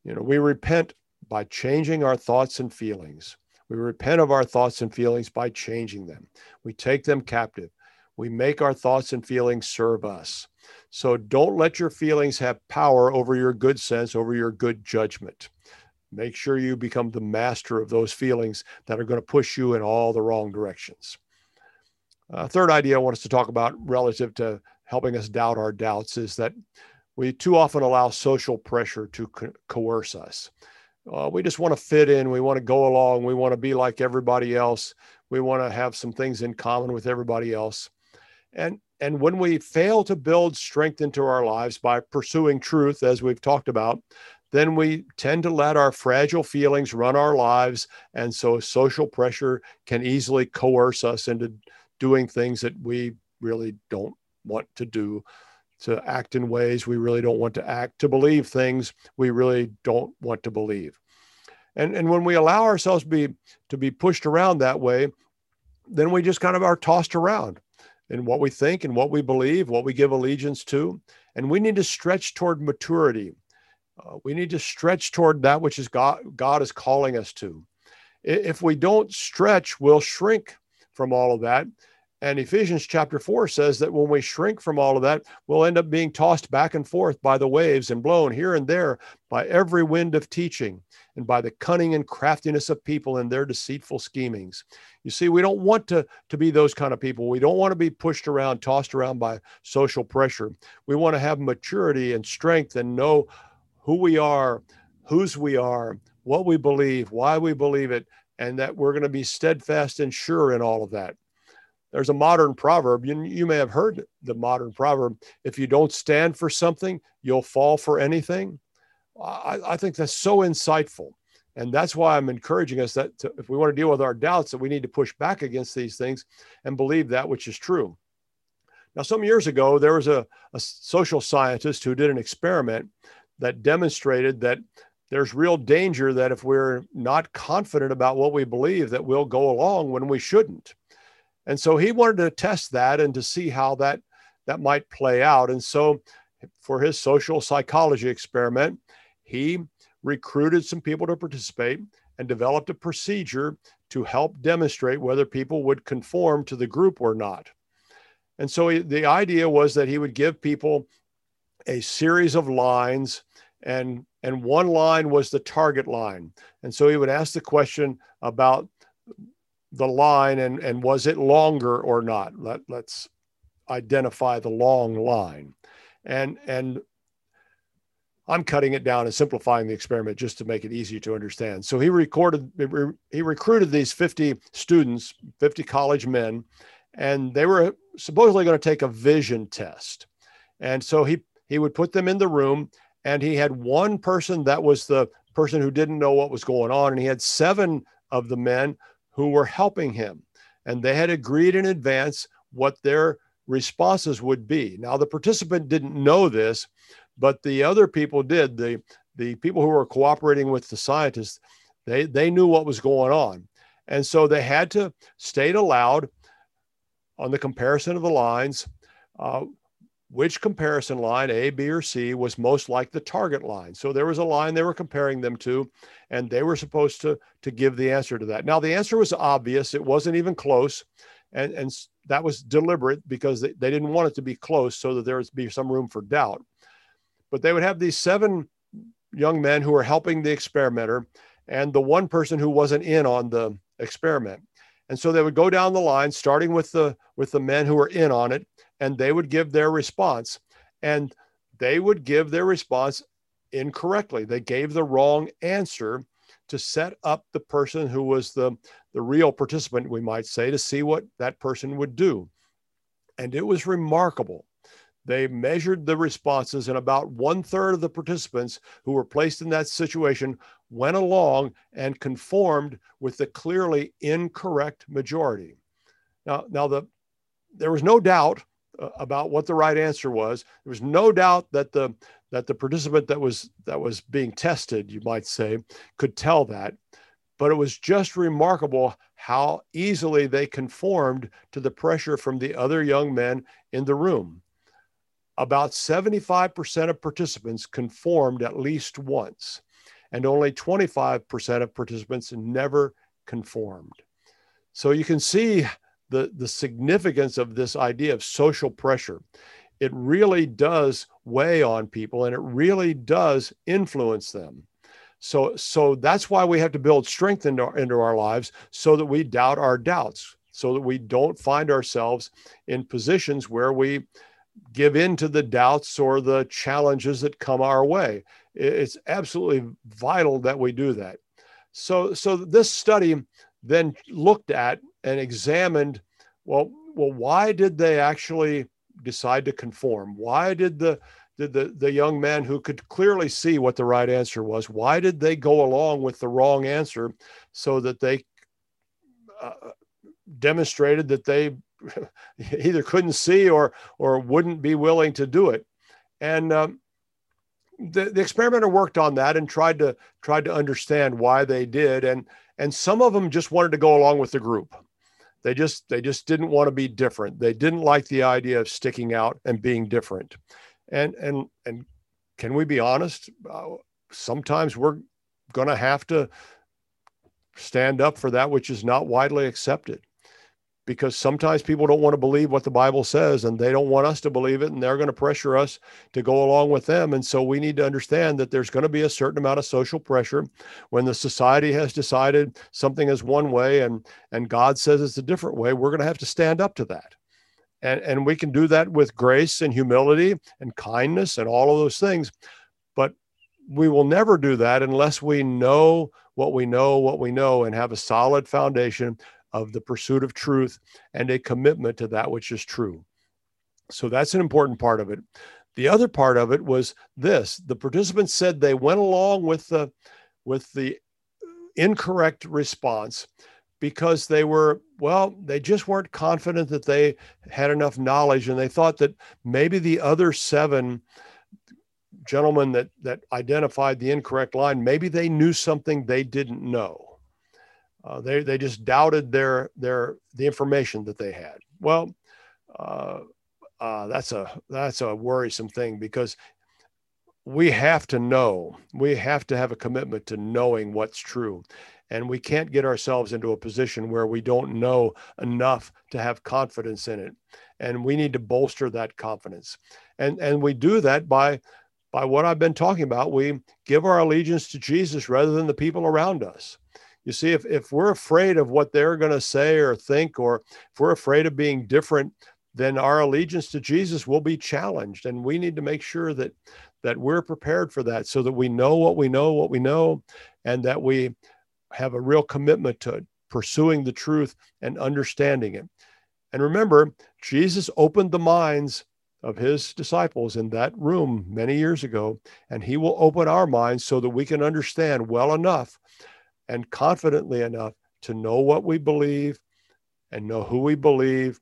You know, we repent by changing our thoughts and feelings. We repent of our thoughts and feelings by changing them. We take them captive. We make our thoughts and feelings serve us. So don't let your feelings have power over your good sense, over your good judgment. Make sure you become the master of those feelings that are going to push you in all the wrong directions. Uh, third idea I want us to talk about relative to helping us doubt our doubts is that we too often allow social pressure to co- coerce us. Uh, we just want to fit in. We want to go along. We want to be like everybody else. We want to have some things in common with everybody else. And, and when we fail to build strength into our lives by pursuing truth, as we've talked about, then we tend to let our fragile feelings run our lives. And so social pressure can easily coerce us into doing things that we really don't want to do, to act in ways we really don't want to act, to believe things we really don't want to believe. And, and when we allow ourselves to be, to be pushed around that way, then we just kind of are tossed around in what we think and what we believe, what we give allegiance to. And we need to stretch toward maturity. Uh, we need to stretch toward that which is God, God is calling us to. If we don't stretch, we'll shrink from all of that. And Ephesians chapter four says that when we shrink from all of that, we'll end up being tossed back and forth by the waves and blown here and there by every wind of teaching and by the cunning and craftiness of people and their deceitful schemings. You see, we don't want to, to be those kind of people. We don't want to be pushed around, tossed around by social pressure. We want to have maturity and strength and know who we are, whose we are, what we believe, why we believe it, and that we're going to be steadfast and sure in all of that. There's a modern proverb. You, you may have heard the modern proverb. If you don't stand for something, you'll fall for anything. I, I think that's so insightful. And that's why I'm encouraging us that to, if we want to deal with our doubts, that we need to push back against these things and believe that which is true. Now, some years ago, there was a, a social scientist who did an experiment that demonstrated that there's real danger that if we're not confident about what we believe, that we'll go along when we shouldn't. And so he wanted to test that and to see how that, that might play out. And so for his social psychology experiment, he recruited some people to participate and developed a procedure to help demonstrate whether people would conform to the group or not. And so he, the idea was that he would give people a series of lines, and, and one line was the target line. And so he would ask the question about the line and, and was it longer or not? Let, let's identify the long line. And, and I'm cutting it down and simplifying the experiment just to make it easy to understand. So he recorded, he recruited these fifty students, fifty college men, and they were supposedly going to take a vision test. And so he, he would put them in the room, and he had one person that was the person who didn't know what was going on. And he had seven of the men who were helping him. And they had agreed in advance what their responses would be. Now, the participant didn't know this, but the other people did. The, the people who were cooperating with the scientists, they, they knew what was going on. And so they had to state aloud on the comparison of the lines, uh, which comparison line, A, B, or C, was most like the target line. So there was a line they were comparing them to, and they were supposed to, to give the answer to that. Now, the answer was obvious. It wasn't even close, and, and that was deliberate because they, they didn't want it to be close so that there would be some room for doubt. But they would have these seven young men who were helping the experimenter and the one person who wasn't in on the experiment. And so they would go down the line, starting with the, with the men who were in on it, and they would give their response, and they would give their response incorrectly. They gave the wrong answer to set up the person who was the, the real participant, we might say, to see what that person would do. And it was remarkable. They measured the responses, and about one third of the participants who were placed in that situation went along and conformed with the clearly incorrect majority. Now, now the, there was no doubt about what the right answer was. There was no doubt that the that the participant that was that was being tested, you might say, could tell that. But it was just remarkable how easily they conformed to the pressure from the other young men in the room. About seventy-five percent of participants conformed at least once, and only twenty-five percent of participants never conformed. So you can see the, the significance of this idea of social pressure. It really does weigh on people, and it really does influence them. So, so that's why we have to build strength into our, into our lives, so that we doubt our doubts, so that we don't find ourselves in positions where we give in to the doubts or the challenges that come our way. It's absolutely vital that we do that. So, so this study then looked at and examined, well, well, why did they actually decide to conform? Why did the did the, the young man who could clearly see what the right answer was, why did they go along with the wrong answer so that they uh, demonstrated that they either couldn't see or or wouldn't be willing to do it? And um, the, the experimenter worked on that and tried to tried to understand why they did. And and some of them just wanted to go along with the group. They just they just didn't want to be different. They didn't like the idea of sticking out and being different. And and and can we be honest? Uh, sometimes we're going to have to stand up for that which is not widely accepted, because sometimes people don't want to believe what the Bible says, and they don't want us to believe it, and they're going to pressure us to go along with them. And so we need to understand that there's going to be a certain amount of social pressure when the society has decided something is one way and, and God says it's a different way. We're going to have to stand up to that. And, and we can do that with grace and humility and kindness and all of those things. But we will never do that unless we know what we know, what we know, and have a solid foundation of the pursuit of truth and a commitment to that which is true. So that's an important part of it. The other part of it was this: the participants said they went along with the, with the incorrect response because they were, well, they just weren't confident that they had enough knowledge, and they thought that maybe the other seven gentlemen that, that identified the incorrect line, maybe they knew something they didn't know. Uh, they they just doubted their their the information that they had. Well, uh, uh, that's a that's a worrisome thing, because we have to know. We have to have a commitment to knowing what's true, and we can't get ourselves into a position where we don't know enough to have confidence in it. And we need to bolster that confidence, and and we do that by by what I've been talking about. We give our allegiance to Jesus rather than the people around us. You see, if, if we're afraid of what they're going to say or think, or if we're afraid of being different, then our allegiance to Jesus will be challenged. And we need to make sure that, that we're prepared for that, so that we know what we know, what we know, and that we have a real commitment to pursuing the truth and understanding it. And remember, Jesus opened the minds of his disciples in that room many years ago, and he will open our minds so that we can understand well enough and confidently enough to know what we believe and know who we believe,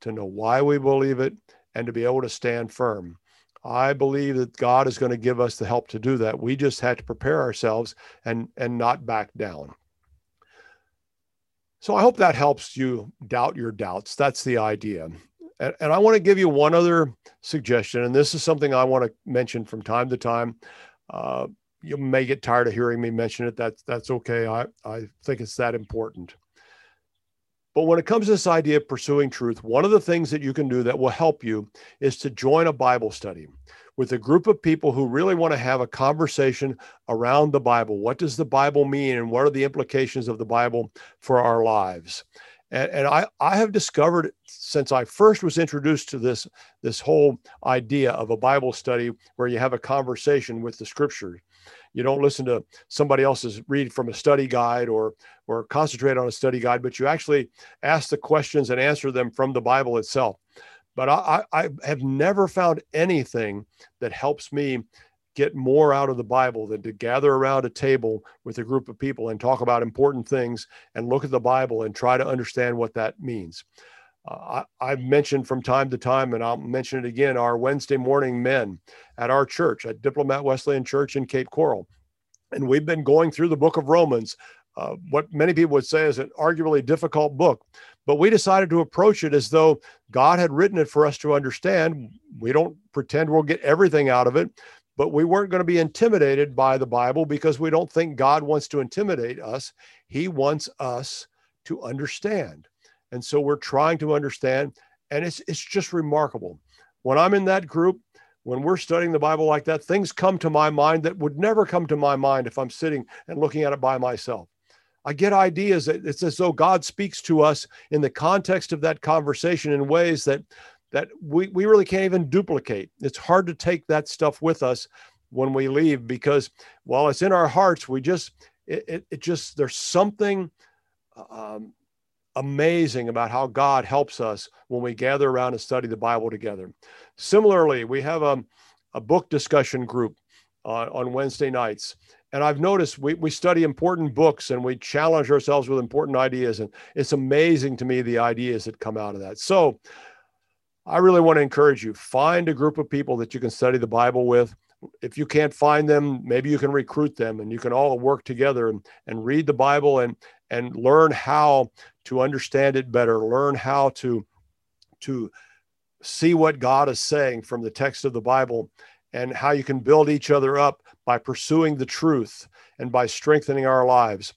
to know why we believe it, and to be able to stand firm. I believe that God is going to give us the help to do that. We just have to prepare ourselves and, and not back down. So I hope that helps you doubt your doubts. That's the idea. And, and I want to give you one other suggestion, and this is something I want to mention from time to time. Uh, You may get tired of hearing me mention it. That's, that's okay. I, I think it's that important. But when it comes to this idea of pursuing truth, one of the things that you can do that will help you is to join a Bible study with a group of people who really want to have a conversation around the Bible. What does the Bible mean, and what are the implications of the Bible for our lives? And, and I, I have discovered, since I first was introduced to this, this whole idea of a Bible study where you have a conversation with the Scripture. You don't listen to somebody else's read from a study guide or, or concentrate on a study guide, but you actually ask the questions and answer them from the Bible itself. But I, I have never found anything that helps me get more out of the Bible than to gather around a table with a group of people and talk about important things and look at the Bible and try to understand what that means. Uh, I, I've mentioned from time to time, and I'll mention it again, our Wednesday morning men at our church, at Diplomat Wesleyan Church in Cape Coral. And we've been going through the book of Romans uh, what many people would say is an arguably difficult book. But we decided to approach it as though God had written it for us to understand. We don't pretend we'll get everything out of it, but we weren't going to be intimidated by the Bible because we don't think God wants to intimidate us. He wants us to understand. And so we're trying to understand, and it's it's just remarkable. When I'm in that group, when we're studying the Bible like that, things come to my mind that would never come to my mind if I'm sitting and looking at it by myself. I get ideas that it's as though God speaks to us in the context of that conversation in ways that that we, we really can't even duplicate. It's hard to take that stuff with us when we leave, because while it's in our hearts, we just, it, it, it just, there's something um, amazing about how God helps us when we gather around and study the Bible together. Similarly, we have a, a book discussion group uh, on Wednesday nights. And I've noticed we, we study important books and we challenge ourselves with important ideas. And it's amazing to me, the ideas that come out of that. So I really want to encourage you, find a group of people that you can study the Bible with. If you can't find them, maybe you can recruit them, and you can all work together and, and read the Bible and, and learn how to understand it better, learn how to, to see what God is saying from the text of the Bible, and how you can build each other up by pursuing the truth and by strengthening our lives.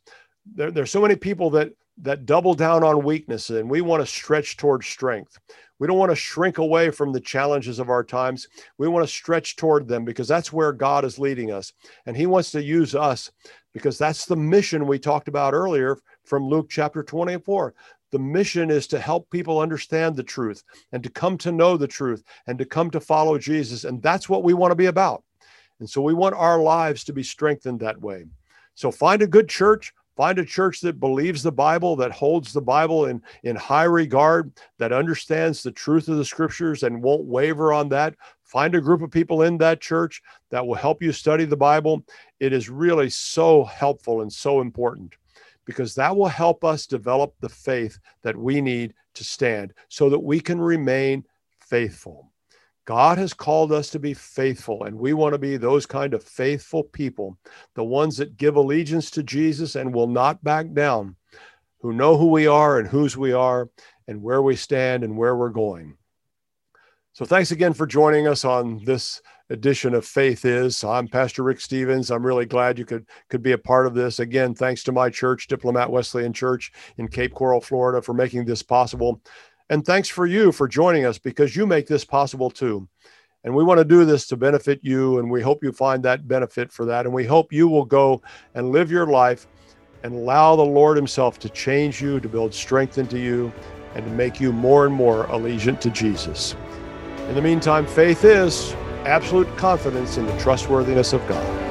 There, there are so many people that, that double down on weaknesses, and we want to stretch towards strength. We don't want to shrink away from the challenges of our times. We want to stretch toward them because that's where God is leading us. And he wants to use us because that's the mission we talked about earlier from Luke chapter twenty-four. The mission is to help people understand the truth and to come to know the truth and to come to follow Jesus. And that's what we want to be about. And so we want our lives to be strengthened that way. So find a good church. Find a church that believes the Bible, that holds the Bible in, in high regard, that understands the truth of the scriptures and won't waver on that. Find a group of people in that church that will help you study the Bible. It is really so helpful and so important because that will help us develop the faith that we need to stand so that we can remain faithful. God has called us to be faithful, and we want to be those kind of faithful people, the ones that give allegiance to Jesus and will not back down, who know who we are and whose we are and where we stand and where we're going. So thanks again for joining us on this edition of Faith Is. I'm Pastor Rick Stevens. I'm really glad you could, could be a part of this. Again, thanks to my church, Diplomat Wesleyan Church in Cape Coral, Florida, for making this possible. And thanks for you for joining us, because you make this possible too. And we want to do this to benefit you, and we hope you find that benefit for that. And we hope you will go and live your life and allow the Lord himself to change you, to build strength into you, and to make you more and more allegiant to Jesus. In the meantime, faith is absolute confidence in the trustworthiness of God.